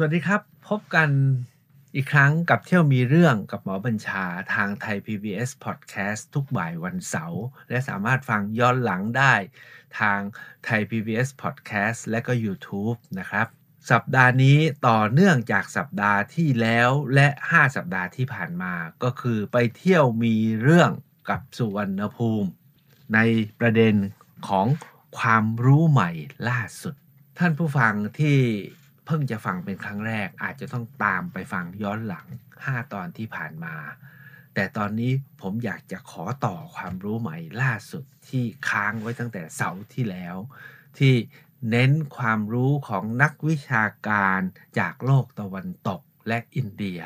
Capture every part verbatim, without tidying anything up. สวัสดีครับพบกันอีกครั้งกับเที่ยวมีเรื่องกับหมอบัญชาทาง Thai พี บี เอส Podcast ทุกบ่ายวันเสาร์และสามารถฟังย้อนหลังได้ทาง Thai พี บี เอส Podcast และก็ YouTube นะครับสัปดาห์นี้ต่อเนื่องจากสัปดาห์ที่แล้วและห้าสัปดาห์ที่ผ่านมาก็คือไปเที่ยวมีเรื่องกับสุวรรณภูมิในประเด็นของความรู้ใหม่ล่าสุดท่านผู้ฟังที่เพิ่งจะฟังเป็นครั้งแรกอาจจะต้องตามไปฟังย้อนหลังห้าตอนที่ผ่านมาแต่ตอนนี้ผมอยากจะขอต่อความรู้ใหม่ล่าสุดที่ค้างไว้ตั้งแต่เสาร์ที่แล้วที่เน้นความรู้ของนักวิชาการจากโลกตะวันตกและอินเดีย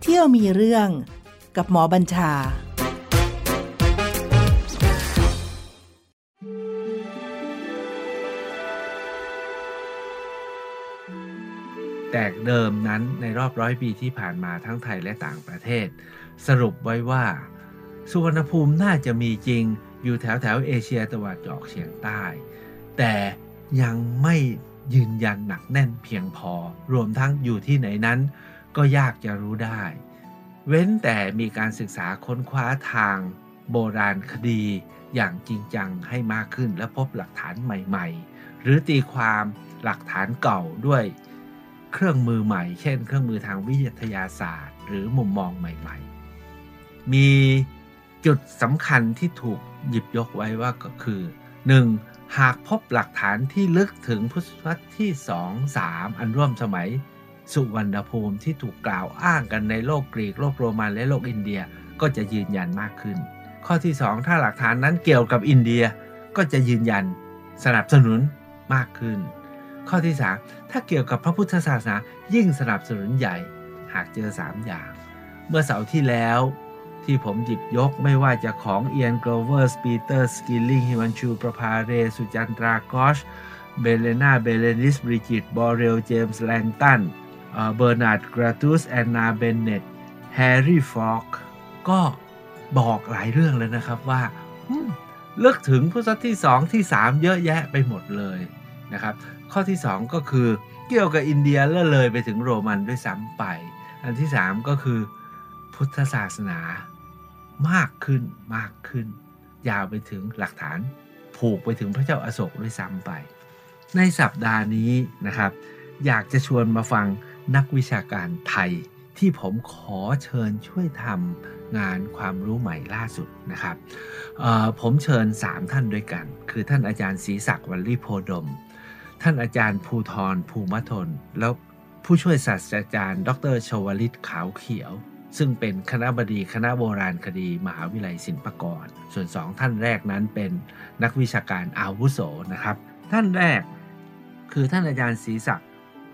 เที่ยวมีเรื่องกับหมอบัญชาแต่เดิมนั้นในรอบร้อยปีที่ผ่านมาทั้งไทยและต่างประเทศสรุปไว้ว่าสุวรรณภูมิน่าจะมีจริงอยู่แถวแถวเอเชียตะวันออกเฉียงใต้แต่ยังไม่ยืนยันหนักแน่นเพียงพอรวมทั้งอยู่ที่ไหนนั้นก็ยากจะรู้ได้เว้นแต่มีการศึกษาค้นคว้าทางโบราณคดีอย่างจริงจังให้มากขึ้นและพบหลักฐานใหม่ๆหรือตีความหลักฐานเก่าด้วยเครื่องมือใหม่เช่นเครื่องมือทางวิทยาศาสตร์หรือมุมมองใหม่ๆมีจุดสำคัญที่ถูกหยิบยกไว้ว่าก็คือ หนึ่ง. หากพบหลักฐานที่ลึกถึงพุทธศตวรรษที่ สองถึงสาม อันร่วมสมัยสุวรรณภูมิที่ถูกกล่าวอ้างกันในโลกกรีกโลกโรมันและโลกอินเดียก็จะยืนยันมากขึ้นข้อที่สองถ้าหลักฐานนั้นเกี่ยวกับอินเดียก็จะยืนยันสนับสนุนมากขึ้นข้อที่สามถ้าเกี่ยวกับพระพุทธศาสนายิ่งสนับสนุนใหญ่หากเจอสามอย่างเมื่อเสาร์ที่แล้วที่ผมหยิบยกไม่ว่าจะของเอียนโกลเวอร์สปีเตอร์สกิลลิงฮิมันชูประภาเรสุจันทรากอชเบเลนาเบเลนิสบริจิตบอเรลเจมส์แลงตันเบอร์นาร์ดกราตูสแอนนาเบนเนตแฮร์รี่ฟอกก็บอกหลายเรื่องแล้วนะครับว่าเลือกถึงพุทธศตวรรษที่สองที่สามเยอะแยะไปหมดเลยนะครับข้อที่สองก็คือเกี่ยวกับอินเดียแล้วเลยไปถึงโรมันด้วยซ้ำไปอันที่สามก็คือพุทธศาสนามากขึ้นมากขึ้นยาวไปถึงหลักฐานผูกไปถึงพระเจ้าอโศกด้วยซ้ำไปในสัปดาห์นี้นะครับอยากจะชวนมาฟังนักวิชาการไทยที่ผมขอเชิญช่วยทำงานความรู้ใหม่ล่าสุดนะครับผมเชิญสามท่านด้วยกันคือท่านอาจารย์ศรีศักดิ์วัลลีโพดมท่านอาจารย์ภูธรภูมิทนแล้วผู้ช่วยศาสตราจารย์ดรชวลิตขาวเขียวซึ่งเป็นคณบดีคณะโบราณคดีมหาวิทยาลัยศิลปากรส่วนสองท่านแรกนั้นเป็นนักวิชาการอาวุโสนะครับท่านแรกคือท่านอาจารย์ศรีศักดิ์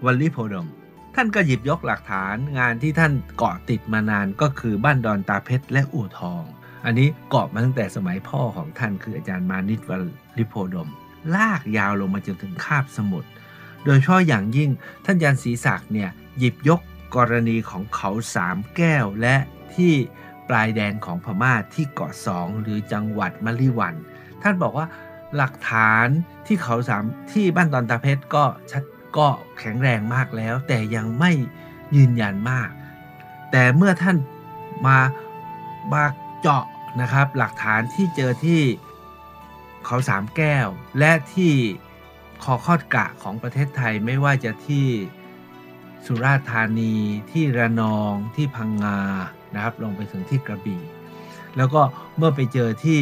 วัลลีโพดมท่านก็หยิบยกหลักฐานงานที่ท่านเกาะติดมานานก็คือบ้านดอนตาเพชรและอู่ทองอันนี้เกาะมาตั้งแต่สมัยพ่อของท่านคืออาจารย์มานิตวัลลีโพดมลากยาวลงมาจนถึงคาบสมุทรโดยเฉพาะอย่างยิ่งท่านอาจารย์ศรีศักดิ์เนี่ยหยิบยกกรณีของเขาสามแก้วและที่ปลายแดนของพม่าที่เกาะสองหรือจังหวัดมะลิวันท่านบอกว่าหลักฐานที่เขาสามที่บ้านดอนตาเพชรก็ชัดก็แข็งแรงมากแล้วแต่ยังไม่ยืนยันมากแต่เมื่อท่านมามาเจาะนะครับหลักฐานที่เจอที่เขาสามแก้วและที่คอคอดกะของประเทศไทยไม่ว่าจะที่สุราษฎร์ธานีที่ระนองที่พังงานะครับลงไปถึงที่กระบี่แล้วก็เมื่อไปเจอที่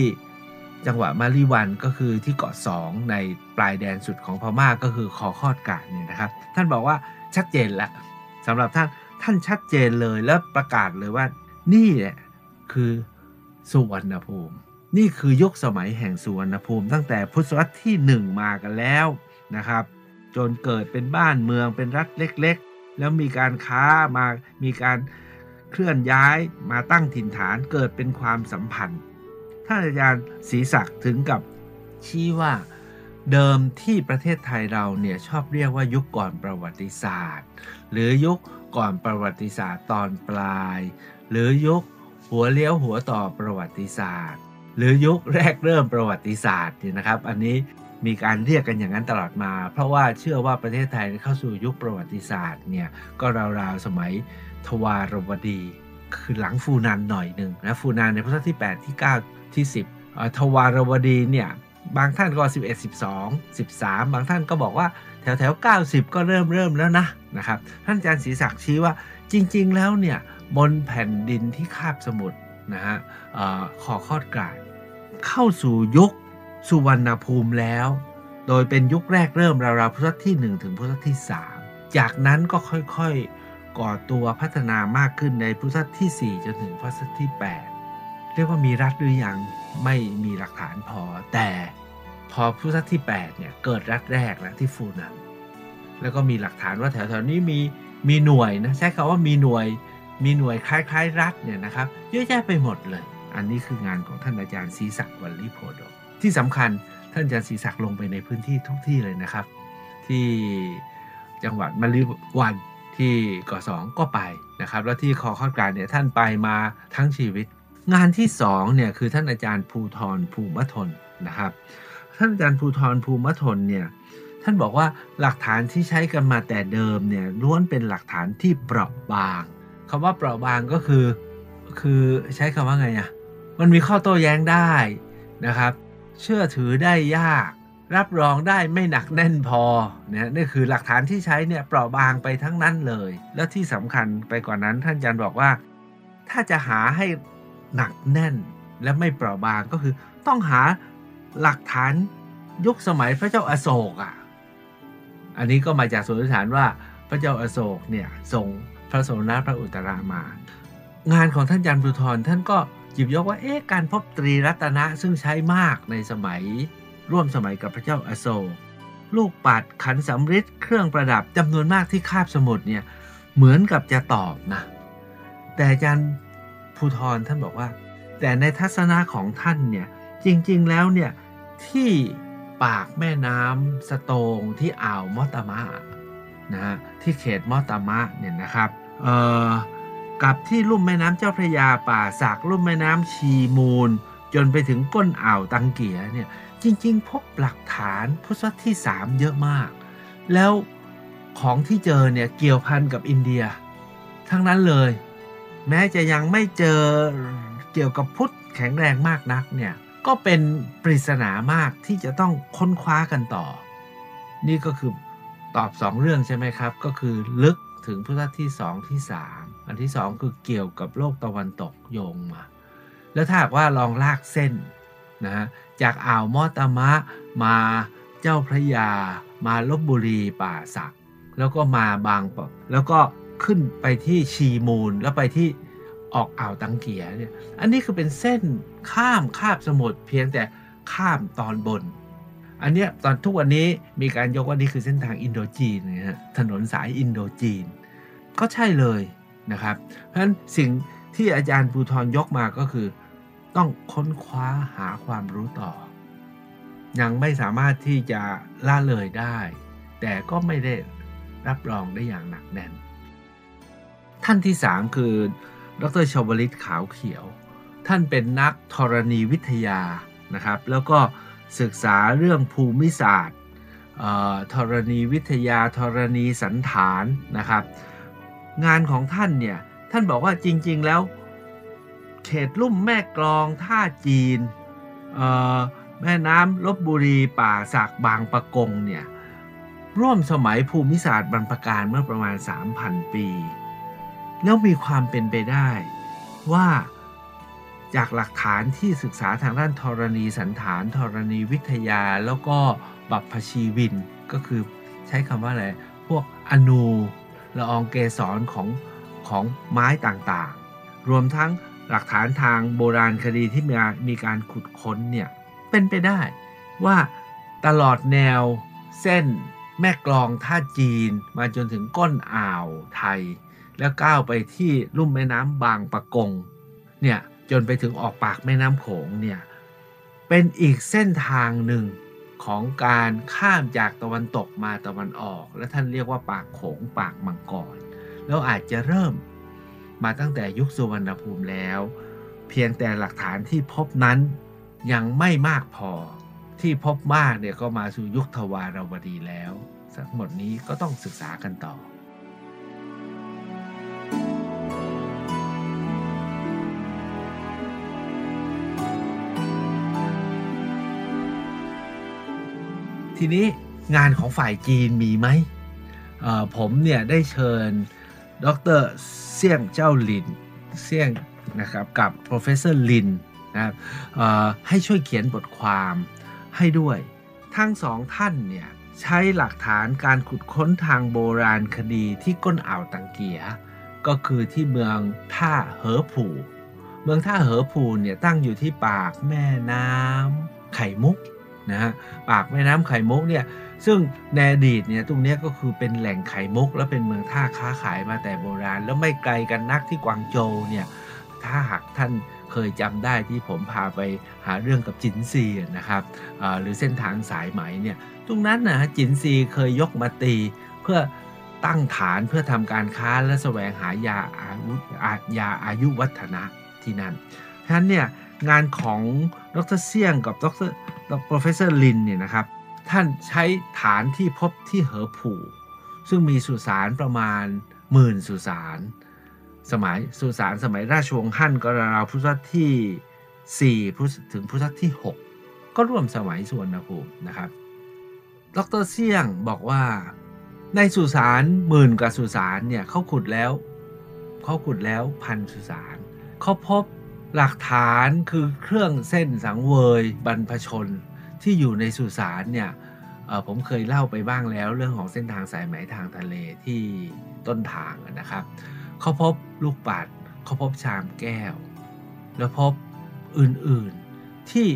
จังหวัดมะลิวันก็คือที่เกาะสองในปลายแดนสุดของพม่าก็คือคอคอดกะเนี่ยนะครับท่านบอกว่าชัดเจนละสำหรับท่านท่านชัดเจนเลยและประกาศเลยว่านี่แหละคือสุวรรณภูมินี่คือยุคสมัยแห่งสุวรรณภูมิตั้งแต่พุทธศตวรรษที่หนึ่งมากันแล้วนะครับจนเกิดเป็นบ้านเมืองเป็นรัฐเล็กๆแล้วมีการค้ามามีการเคลื่อนย้ายมาตั้งถิ่นฐานเกิดเป็นความสัมพันธ์ท่านอาจารย์ศรีศักดิ์ถึงกับชี้ว่าเดิมที่ประเทศไทยเราเนี่ยชอบเรียกว่ายุคก่อนประวัติศาสตร์หรือยุคก่อนประวัติศาสตร์ตอนปลายหรือยุคหัวเลี้ยวหัวต่อประวัติศาสตร์หรือยุคแรกเริ่มประวัติศาสตร์นี่นะครับอันนี้ มีการเรียกกันอย่างนั้นตลอดมาเพราะว่าเชื่อว่าประเทศไทยเข้าสู่ยุคประวัติศาสตร์เนี่ยก็ราวๆสมัยทวารวดีคือหลังฟูนานหน่อยหนึ่งนะฟูนานในพุทธศตวรรษที่แปดที่เก้าที่สิบทวารวดีเนี่ยบางท่านก็สิบเอ็ด สิบสอง สิบสามบางท่านก็บอกว่าแถวๆเก้าสิบก็เริ่มเริ่มแล้วนะนะครับท่านอาจารย์ศรีศักดิ์ชี้ว่าจริงๆแล้วเนี่ยบนแผ่นดินที่คาบสมุทรนะฮะขอคอดกราบเข้าสู่ยุคสุวรรณภูมิแล้วโดยเป็นยุคแรกเริ่มราวๆพุทธศตวรรษที่หนึ่งถึงพุทธศตวรรษที่สามจากนั้นก็ค่อยๆก่อตัวพัฒนามากขึ้นในพุทธศตวรรษที่สี่จนถึงพุทธศตวรรษที่แปดเรียกว่ามีรัฐหรือยังไม่มีหลักฐานพอแต่พอพุทธศตวรรษที่แปดเนี่ยเกิดรัฐแรกนะที่ฟูนันแล้วก็มีหลักฐานว่าแถวๆนี้มีมีหน่วยนะใช้คำว่ามีหน่วยมีหน่วยคล้ายๆรัฐเนี่ยนะครับเยอะแยะไปหมดเลยอันนี้คืองานของท่านอาจารย์ศรีศักดิ์ วลีโพดมที่สำคัญท่านอาจารย์ศรีศักดิ์ลงไปในพื้นที่ทุกที่เลยนะครับที่จังหวัดมะลิวันที่กสองก็ไปนะครับแล้วที่คอข้าวกลางเนี่ยท่านไปมาทั้งชีวิตงานที่สองเนี่ยคือท่านอาจารย์ภูธรภูมิทนนะครับท่านอาจารย์ภูธรภูมิทนเนี่ยท่านบอกว่าหลักฐานที่ใช้กันมาแต่เดิมเนี่ยล้วนเป็นหลักฐานที่เปราะบางคำว่าเปราะบางก็คือคือใช้คำว่าไงอะมันมีข้อโต้แย้งได้นะครับเชื่อถือได้ยากรับรองได้ไม่หนักแน่นพอเนี่ยนี่คือหลักฐานที่ใช้เนี่ยเปราะบางไปทั้งนั้นเลยและที่สำคัญไปกว่านั้นท่านอาจารย์บอกว่าถ้าจะหาให้หนักแน่นและไม่เปราะบางก็คือต้องหาหลักฐานยุคสมัยพระเจ้าอโศกอ่ะอันนี้ก็มาจากสันนิษฐานว่าพระเจ้าอโศกเนี่ยส่งพระโสณพระอุตตรามางานของท่านอาจารย์ภูธรท่านก็หยิบยกว่าเอ๊ะการพบตรีรัตนะซึ่งใช้มากในสมัยร่วมสมัยกับพระเจ้าอโศกลูกปัดขันสำริดเครื่องประดับจำนวนมากที่คาบสมุทรเนี่ยเหมือนกับจะตอบนะแต่อาจารย์ภูธรท่านบอกว่าแต่ในทัศนะของท่านเนี่ยจริงๆแล้วเนี่ยที่ปากแม่น้ำสะโตงที่อ่าวมอตมะนะฮะที่เขตมอตมะเนี่ยนะครับเอ่อกับที่ลุ่มแม่น้ำเจ้าพระยาป่าสักลุ่มแม่น้ำชีมูลจนไปถึงก้นอ่าวตังเกียเนี่ยจริงๆพบหลักฐานพุทธศตวรรษที่สามเยอะมากแล้วของที่เจอเนี่ยเกี่ยวพันกับอินเดียทั้งนั้นเลยแม้จะยังไม่เจอเกี่ยวกับพุทธแข็งแรงมากนักเนี่ยก็เป็นปริศนามากที่จะต้องค้นคว้ากันต่อนี่ก็คือตอบสองเรื่องใช่ไหมครับก็คือลึกถึงพุทธศตวรรษที่สองที่สามอันที่สองคือเกี่ยวกับโลกตะวันตกโยงมาแล้วถ้าหากว่าลองลากเส้นนะฮะจากอ่าวมอตมะมาเจ้าพระยามาลพบุรีป่าสักแล้วก็มาบางปะแล้วก็ขึ้นไปที่ชีมูลแล้วไปที่ออกอ่าวตังเกียเนี่ยอันนี้คือเป็นเส้นข้ามคาบสมุทรเพียงแต่ข้ามตอนบนอันเนี้ยตอนทุกวันนี้มีการยกว่านี่คือเส้นทางอินโดจีนนะฮะถนนสายอินโดจีนก็ใช่เลยนะครับเพราะฉะนั้นสิ่งที่อาจารย์ภูธรยกมาก็คือต้องค้นคว้าหาความรู้ต่อยังไม่สามารถที่จะละเลยได้แต่ก็ไม่ได้รับรองได้อย่างหนักแน่นท่านที่สามคือดร.ชวลิตขาวเขียวท่านเป็นนักธรณีวิทยานะครับแล้วก็ศึกษาเรื่องภูมิศาสตร์ธรณีวิทยาธรณีสันฐานนะครับงานของท่านเนี่ยท่านบอกว่าจริงๆแล้วเขตลุ่มแม่กลองท่าจีนแม่น้ำลพบุรีป่าสักบางปะกงเนี่ยร่วมสมัยภูมิศาสตร์บรรพกาลเมื่อประมาณ สามพัน ปีแล้วมีความเป็นไปได้ว่าจากหลักฐานที่ศึกษาทางด้านธรณีสันฐานธรณีวิทยาแล้วก็บัพพชีวินก็คือใช้คำว่าอะไรพวกอนูละอองเกสรของของไม้ต่างๆรวมทั้งหลักฐานทางโบราณคดีที่มีมีการขุดค้นเนี่ยเป็นไปได้ว่าตลอดแนวเส้นแม่กลองท่าจีนมาจนถึงก้นอ่าวไทยแล้วก้าวไปที่ลุ่มแม่น้ำบางปะกงเนี่ยจนไปถึงออกปากแม่น้ำโขงเนี่ยเป็นอีกเส้นทางหนึ่งของการข้ามจากตะวันตกมาตะวันออกและท่านเรียกว่าปากโขงปากมังกรแล้วอาจจะเริ่มมาตั้งแต่ยุคสุวรรณภูมิแล้วเพียงแต่หลักฐานที่พบนั้นยังไม่มากพอ ที่พบมากเนี่ยก็มาสู่ยุคทวารวดีแล้วทั้งหมดนี้ก็ต้องศึกษากันต่อทีนี้งานของฝ่ายจีนมีไหมผมเนี่ยได้เชิญดร.เซี่ยงเจ้าหลินเซี่ยงนะครับกับ Professor Lin นะครับให้ช่วยเขียนบทความให้ด้วยทั้งสองท่านเนี่ยใช้หลักฐานการขุดค้นทางโบราณคดีที่ก้นอ่าวตังเกียก็คือที่เมืองท่าเหอผูเมืองท่าเหอผูเนี่ยตั้งอยู่ที่ปากแม่น้ำไข่มุกนะฮะปากแม่น้ำไข่มุกเนี่ยซึ่งในอดีตเนี่ยตรงนี้ก็คือเป็นแหล่งไข่มุกและเป็นเมืองท่าค้าขายมาแต่โบราณแล้วไม่ไกลกันนักที่กวางโจวเนี่ยถ้าหากท่านเคยจำได้ที่ผมพาไปหาเรื่องกับจินซีนะครับหรือเส้นทางสายไหมเนี่ยตรงนั้นนะจินซีเคยยกมาตีเพื่อตั้งฐานเพื่อทำการค้าและแสวงหายาอาวุธยาอายุวัฒนะที่นั่นฉะนั้นเนี่ยงานของดร.เซี่ยงกับดร.โปรเฟสเซอร์ลินเนี่ยนะครับท่านใช้ฐานที่พบที่เหอผูซึ่งมีสุสานประมาณหมื่นสุสานสมัยสุสานสมัยราชวงศ์ฮั่นก็ราวพุทธศตวรรษที่สี่ถึงพุทธศตวรรษที่หกก็ร่วมสมัยสุวรรณภูมินะครับดร.เซี่ยงบอกว่าในสุสานหมื่นกว่าสุสานเนี่ยเขาขุดแล้วเขาขุดแล้วพันสุสานเขาพบหลักฐานคือเครื่องเส้นสังเวยบรรพชนที่อยู่ในสุสานเนี่ยผมเคยเล่าไปบ้างแล้วเรื่องของเส้นทางสายไหมทางทะเลที่ต้นทางนะครับเขาพบลูกปัดเขาพบชามแก้วและพบอื่นๆที่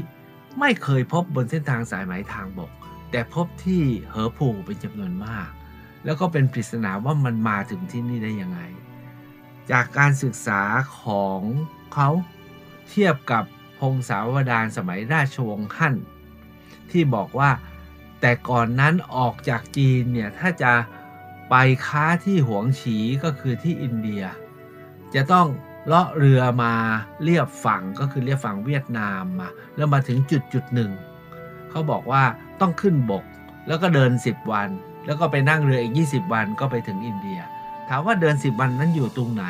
ไม่เคยพบบนเส้นทางสายไหมทางบกแต่พบที่เหอผูเป็นจำนวนมากแล้วก็เป็นปริศนาว่ามันมาถึงที่นี่ได้ยังไงจากการศึกษาของเขาเทียบกับพงศาวดารสมัยราชวงศ์ฮั่นที่บอกว่าแต่ก่อนนั้นออกจากจีนเนี่ยถ้าจะไปค้าที่หวงฉีก็คือที่อินเดียจะต้องเลาะเรือมาเลียบฝั่งก็คือเลียบฝั่งเวียดนามมาแล้วมาถึงจุดจุดหนึ่งเขาบอกว่าต้องขึ้นบกแล้วก็เดินสิบวันแล้วก็ไปนั่งเรืออีกยี่สิบวันก็ไปถึงอินเดียถามว่าเดินสิบวันนั้นอยู่ตรงไหน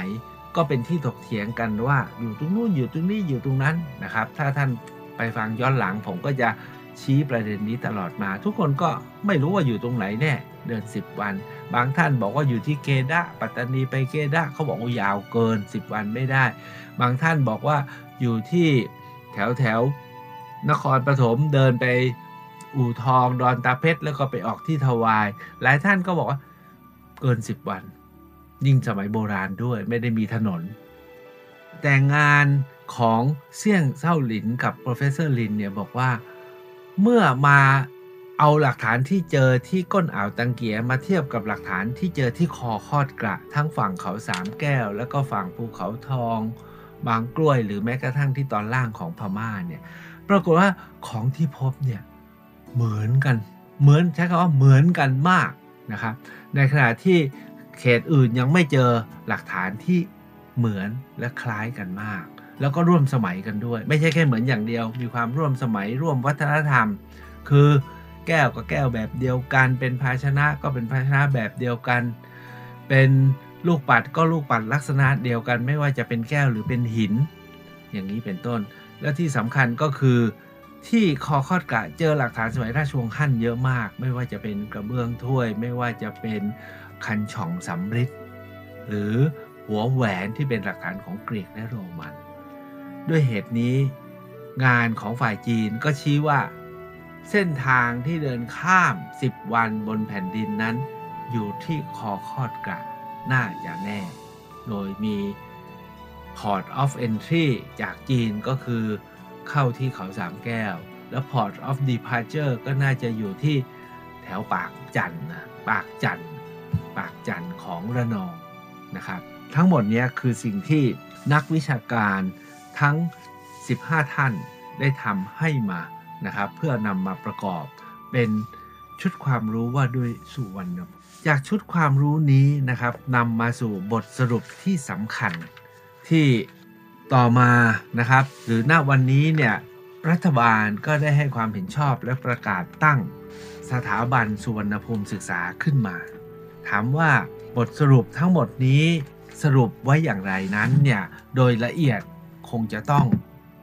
ก็เป็นที่ถกเถียงกันว่าอยู่ตรงนู้นอยู่ตรงนี้อยู่ตรงนั้นนะครับถ้าท่านไปฟังย้อนหลังผมก็จะชี้ประเด็นนี้ตลอดมาทุกคนก็ไม่รู้ว่าอยู่ตรงไหนแน่เดินสิบวันบางท่านบอกว่าอยู่ที่เกดะปัตตานีไปเกดะเขาบอกว่ายาวเกินสิบวันไม่ได้บางท่านบอกว่าอยู่ที่แถวแถวนครปฐมเดินไปอู่ทองดอนตาเพชรแล้วก็ไปออกที่ทวายหลายท่านก็บอกว่าเกินสิบวันยิ่งสมัยโบราณด้วยไม่ได้มีถนนแต่งานของเซี่ยงเจ้าหลินกับ Professor Lin เนี่ยบอกว่าเมื่อมาเอาหลักฐานที่เจอที่ก้นอ่าวตังเกียมาเทียบกับหลักฐานที่เจอที่คอคอดกระทั้งฝั่งเขาสามแก้วแล้วก็ฝั่งภูเขาทองบางกล้วยหรือแม้กระทั่งที่ตอนล่างของพม่าเนี่ยปรากฏว่าของที่พบเนี่ยเหมือนกันเหมือนใช้คำว่าเหมือนกันมากนะครับในขณะที่เขตอื่นยังไม่เจอหลักฐานที่เหมือนและคล้ายกันมากแล้วก็ร่วมสมัยกันด้วยไม่ใช่แค่เหมือนอย่างเดียวมีความร่วมสมัยร่วมวัฒนธรรมคือแก้วก็แก้วแบบเดียวกันเป็นภาชนะก็เป็นภาชนะแบบเดียวกันเป็นลูกปัดก็ลูกปัดลักษณะเดียวกันไม่ว่าจะเป็นแก้วหรือเป็นหินอย่างนี้เป็นต้นและที่สำคัญก็คือที่คอคอดกะเจอหลักฐานสมัยราชวงศ์ฮั่นเยอะมากไม่ว่าจะเป็นกระเบื้องถ้วยไม่ว่าจะเป็นคันช่องสำริดหรือหัวแหวนที่เป็นหลักฐานของกรีกและโรมันด้วยเหตุนี้งานของฝ่ายจีนก็ชี้ว่าเส้นทางที่เดินข้ามสิบวันบนแผ่นดินนั้นอยู่ที่คอคอดกะน่าจะแน่โดยมี Port of Entry จากจีนก็คือเข้าที่เขาสามแก้วและ Port of Departure ก็น่าจะอยู่ที่แถวปากจันนะปากจันปากจันของระนองนะครับทั้งหมดนี้คือสิ่งที่นักวิชาการทั้งสิบห้าท่านได้ทำให้มานะครับเพื่อนำมาประกอบเป็นชุดความรู้ว่าด้วยสุวรรณภูมิจากชุดความรู้นี้นะครับนำมาสู่บทสรุปที่สำคัญที่ต่อมานะครับหรือณวันนี้เนี่ย รัฐบาลก็ได้ให้ความเห็นชอบและประกาศตั้งสถาบันสุวรรณภูมิศึกษาขึ้นมาถามว่าบทสรุปทั้งหมดนี้สรุปไว้อย่างไรนั้นเนี่ยโดยละเอียดคงจะต้อง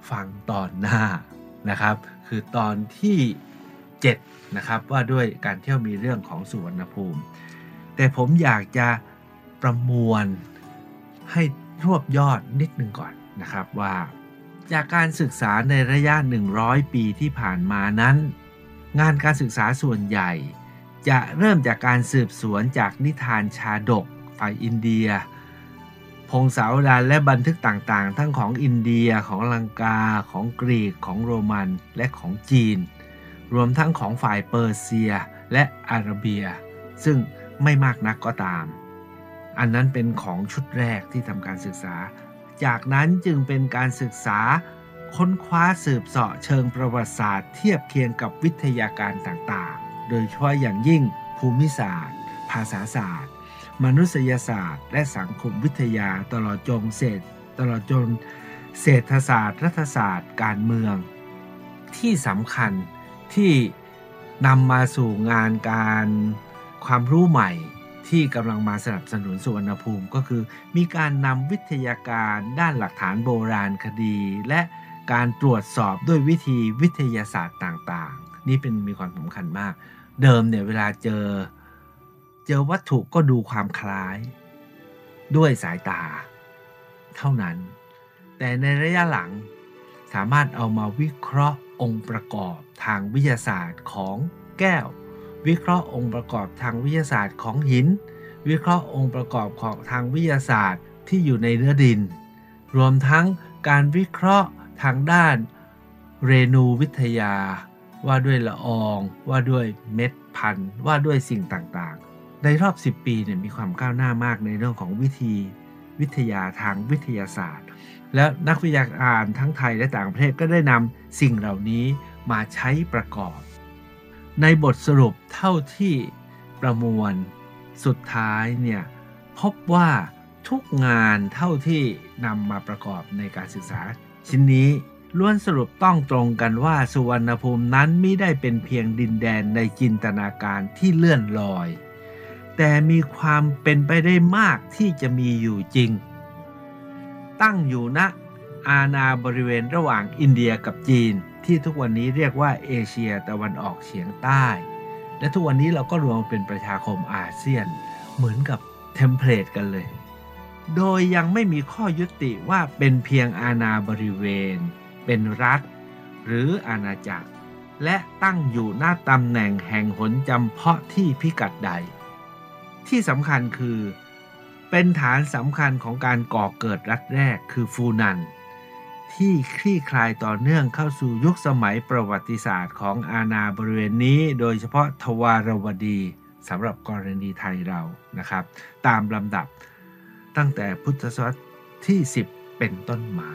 ฟังตอนหน้านะครับคือตอนที่เจ็ดนะครับว่าด้วยการเที่ยวมีเรื่องของสุวรรณภูมิแต่ผมอยากจะประมวลให้รวบยอดนิดนึงก่อนนะครับว่าจากการศึกษาในระยะหนึ่งร้อยปีที่ผ่านมานั้นงานการศึกษาส่วนใหญ่จะเริ่มจากการสืบสวนจากนิทานชาดกฝ่ายอินเดียพงศาวดารและบันทึกต่างๆทั้งของอินเดียของลังกาของกรีกของโรมันและของจีนรวมทั้งของฝ่ายเปอร์เซียและอาระเบียซึ่งไม่มากนักก็ตามอันนั้นเป็นของชุดแรกที่ทำการศึกษาจากนั้นจึงเป็นการศึกษาค้นคว้าสืบเสาะเชิงประวัติศาสตร์เทียบเคียงกับวิทยาการต่างๆโดยเฉพาะอย่างยิ่งภูมิศาสตร์ภาษาศาสตร์มนุษยศาสตร์และสังคมวิทยาตลอดจนเศรษฐตลอดจนเศรษฐศาสตร์รัฐศาสตร์การเมืองที่สำคัญที่นำมาสู่งานการความรู้ใหม่ที่กำลังมาสนับสนุนสุวรรณภูมิก็คือมีการนำวิทยาการด้านหลักฐานโบราณคดีและการตรวจสอบด้วยวิธีวิทยาศาสตร์ต่างๆนี่เป็นมีความสำคัญมากเดิมเนี่ยเวลาเจอเจอวัตถุก็ดูความคล้ายด้วยสายตาเท่านั้นแต่ในระยะหลังสามารถเอามาวิเคราะห์องค์ประกอบทางวิทยาศาสตร์ของแก้ววิเคราะห์องค์ประกอบทางวิทยาศาสตร์ของหินวิเคราะห์องค์ประกอบของทางวิทยาศาสตร์ที่อยู่ในเนื้อดินรวมทั้งการวิเคราะห์ทางด้านเรนูวิทยาว่าด้วยละอองว่าด้วยเม็ดพันธุ์ว่าด้วยสิ่งต่างๆในรอบสิบปีเนี่ยมีความก้าวหน้ามากในเรื่องของวิธีวิทยาทางวิทยาศาสตร์และนักวิทยาการทั้งไทยและต่างประเทศก็ได้นำสิ่งเหล่านี้มาใช้ประกอบในบทสรุปเท่าที่ประมวลสุดท้ายเนี่ยพบว่าทุกงานเท่าที่นำมาประกอบในการศึกษาชิ้นนี้ล้วนสรุปต้องตรงกันว่าสุวรรณภูมินั้นไม่ได้เป็นเพียงดินแดนในจินตนาการที่เลื่อนลอยแต่มีความเป็นไปได้มากที่จะมีอยู่จริงตั้งอยู่ณอาณาบริเวณระหว่างอินเดียกับจีนที่ทุกวันนี้เรียกว่าเอเชียตะวันออกเฉียงใต้และทุกวันนี้เราก็รวมเป็นประชาคมอาเซียนเหมือนกับเทมเพลตกันเลยโดยยังไม่มีข้อยุติว่าเป็นเพียงอาณาบริเวณเป็นรัฐหรืออาณาจักรและตั้งอยู่หน้าตำแหน่งแห่งหนจำเพาะที่พิกัดใดที่สำคัญคือเป็นฐานสำคัญของการก่อเกิดรัฐแรกคือฟูนันที่คลี่คลายต่อเนื่องเข้าสู่ยุคสมัยประวัติศาสตร์ของอาณาบริเวณนี้โดยเฉพาะทวารวดีสำหรับกรณีไทยเรานะครับตามลำดับตั้งแต่พุทธศตวรรษที่สิบเป็นต้นมา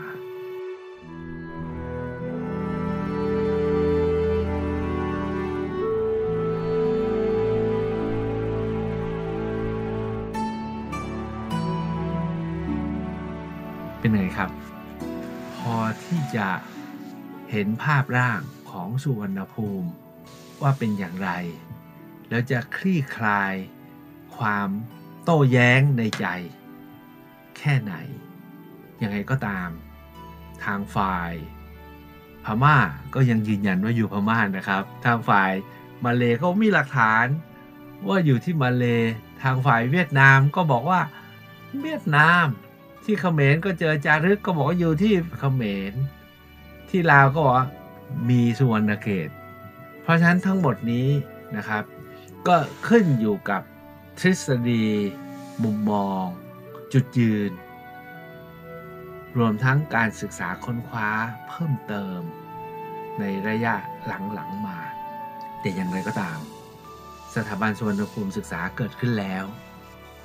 เป็นไงครับพอที่จะเห็นภาพร่างของสุวรรณภูมิว่าเป็นอย่างไรแล้วจะคลี่คลายความโต้แย้งในใจแค่ไหนยังไงก็ตามทางฝ่ายพม่าก็ยังยืนยันว่าอยู่พม่านะครับทางฝ่ายมาเลย์ก็มีหลักฐานว่าอยู่ที่มาเลย์ทางฝ่ายเวียดนามก็บอกว่าเวียดนามที่เขมรก็เจอจารึกก็บอกว่าอยู่ที่เขมรที่ลาวก็บอกว่ามีสุวรรณเขตเพราะฉะนั้นทั้งหมดนี้นะครับก็ขึ้นอยู่กับทฤษฎีมุมมองจุดยืนรวมทั้งการศึกษาค้นคว้าเพิ่มเติมในระยะหลังๆมาแต่อย่างไรก็ตามสถาบันสุวรรณภูมิศึกษาเกิดขึ้นแล้ว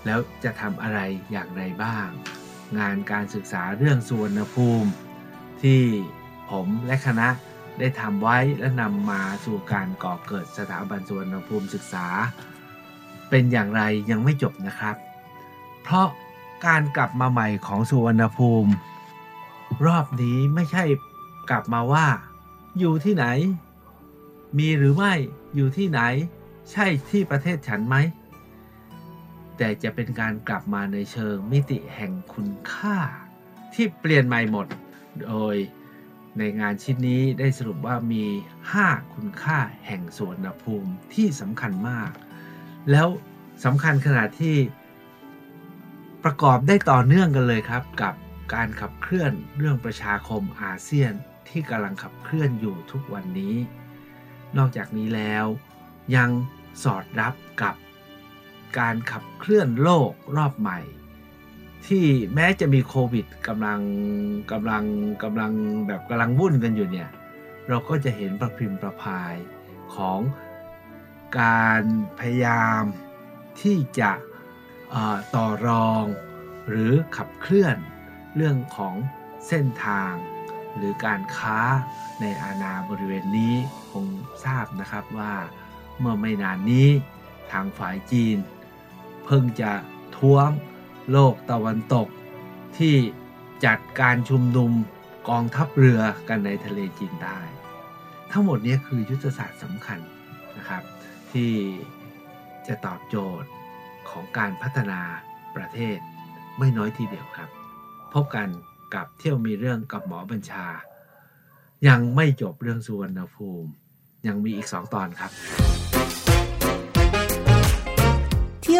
แล้วจะทำอะไรอย่างไรบ้างงานการศึกษาเรื่องสุวรรณภูมิที่ผมและคณะได้ทำไว้และนำมาสู่การก่อเกิดสถาบันสุวรรณภูมิศึกษาเป็นอย่างไรยังไม่จบนะครับเพราะการกลับมาใหม่ของสุวรรณภูมิรอบนี้ไม่ใช่กลับมาว่า อยู่ที่ไหนมีหรือไม่อยู่ที่ไหนใช่ที่ประเทศฉันไหมแต่จะเป็นการกลับมาในเชิงมิติแห่งคุณค่าที่เปลี่ยนใหม่หมดโดยในงานชิ้นนี้ได้สรุปว่ามีห้าคุณค่าแห่งสุวรรณภูมิที่สำคัญมากแล้วสำคัญขนาดที่ประกอบได้ต่อเนื่องกันเลยครับกับการขับเคลื่อนเรื่องประชาคมอาเซียนที่กำลังขับเคลื่อนอยู่ทุกวันนี้นอกจากนี้แล้วยังสอดรับกับการขับเคลื่อนโลกรอบใหม่ที่แม้จะมีโควิดกำลังกำลังกำลังแบบกำลังวุ่นกันอยู่เนี่ยเราก็จะเห็นประพิมประพายของการพยายามที่จะต่อรองหรือขับเคลื่อนเรื่องของเส้นทางหรือการค้าในอาณาบริเวณนี้คงทราบนะครับว่าเมื่อไม่นานนี้ทางฝ่ายจีนเพิ่งจะท้วงโลกตะวันตกที่จัดการชุมนุมกองทัพเรือกันในทะเลจีนใต้ทั้งหมดนี้คือยุทธศาสตร์สำคัญนะครับที่จะตอบโจทย์ของการพัฒนาประเทศไม่น้อยทีเดียวครับพบกันกับเที่ยวมีเรื่องกับหมอบัญชายังไม่จบเรื่องสุวรรณภูมิยังมีอีกสองตอนครับเที่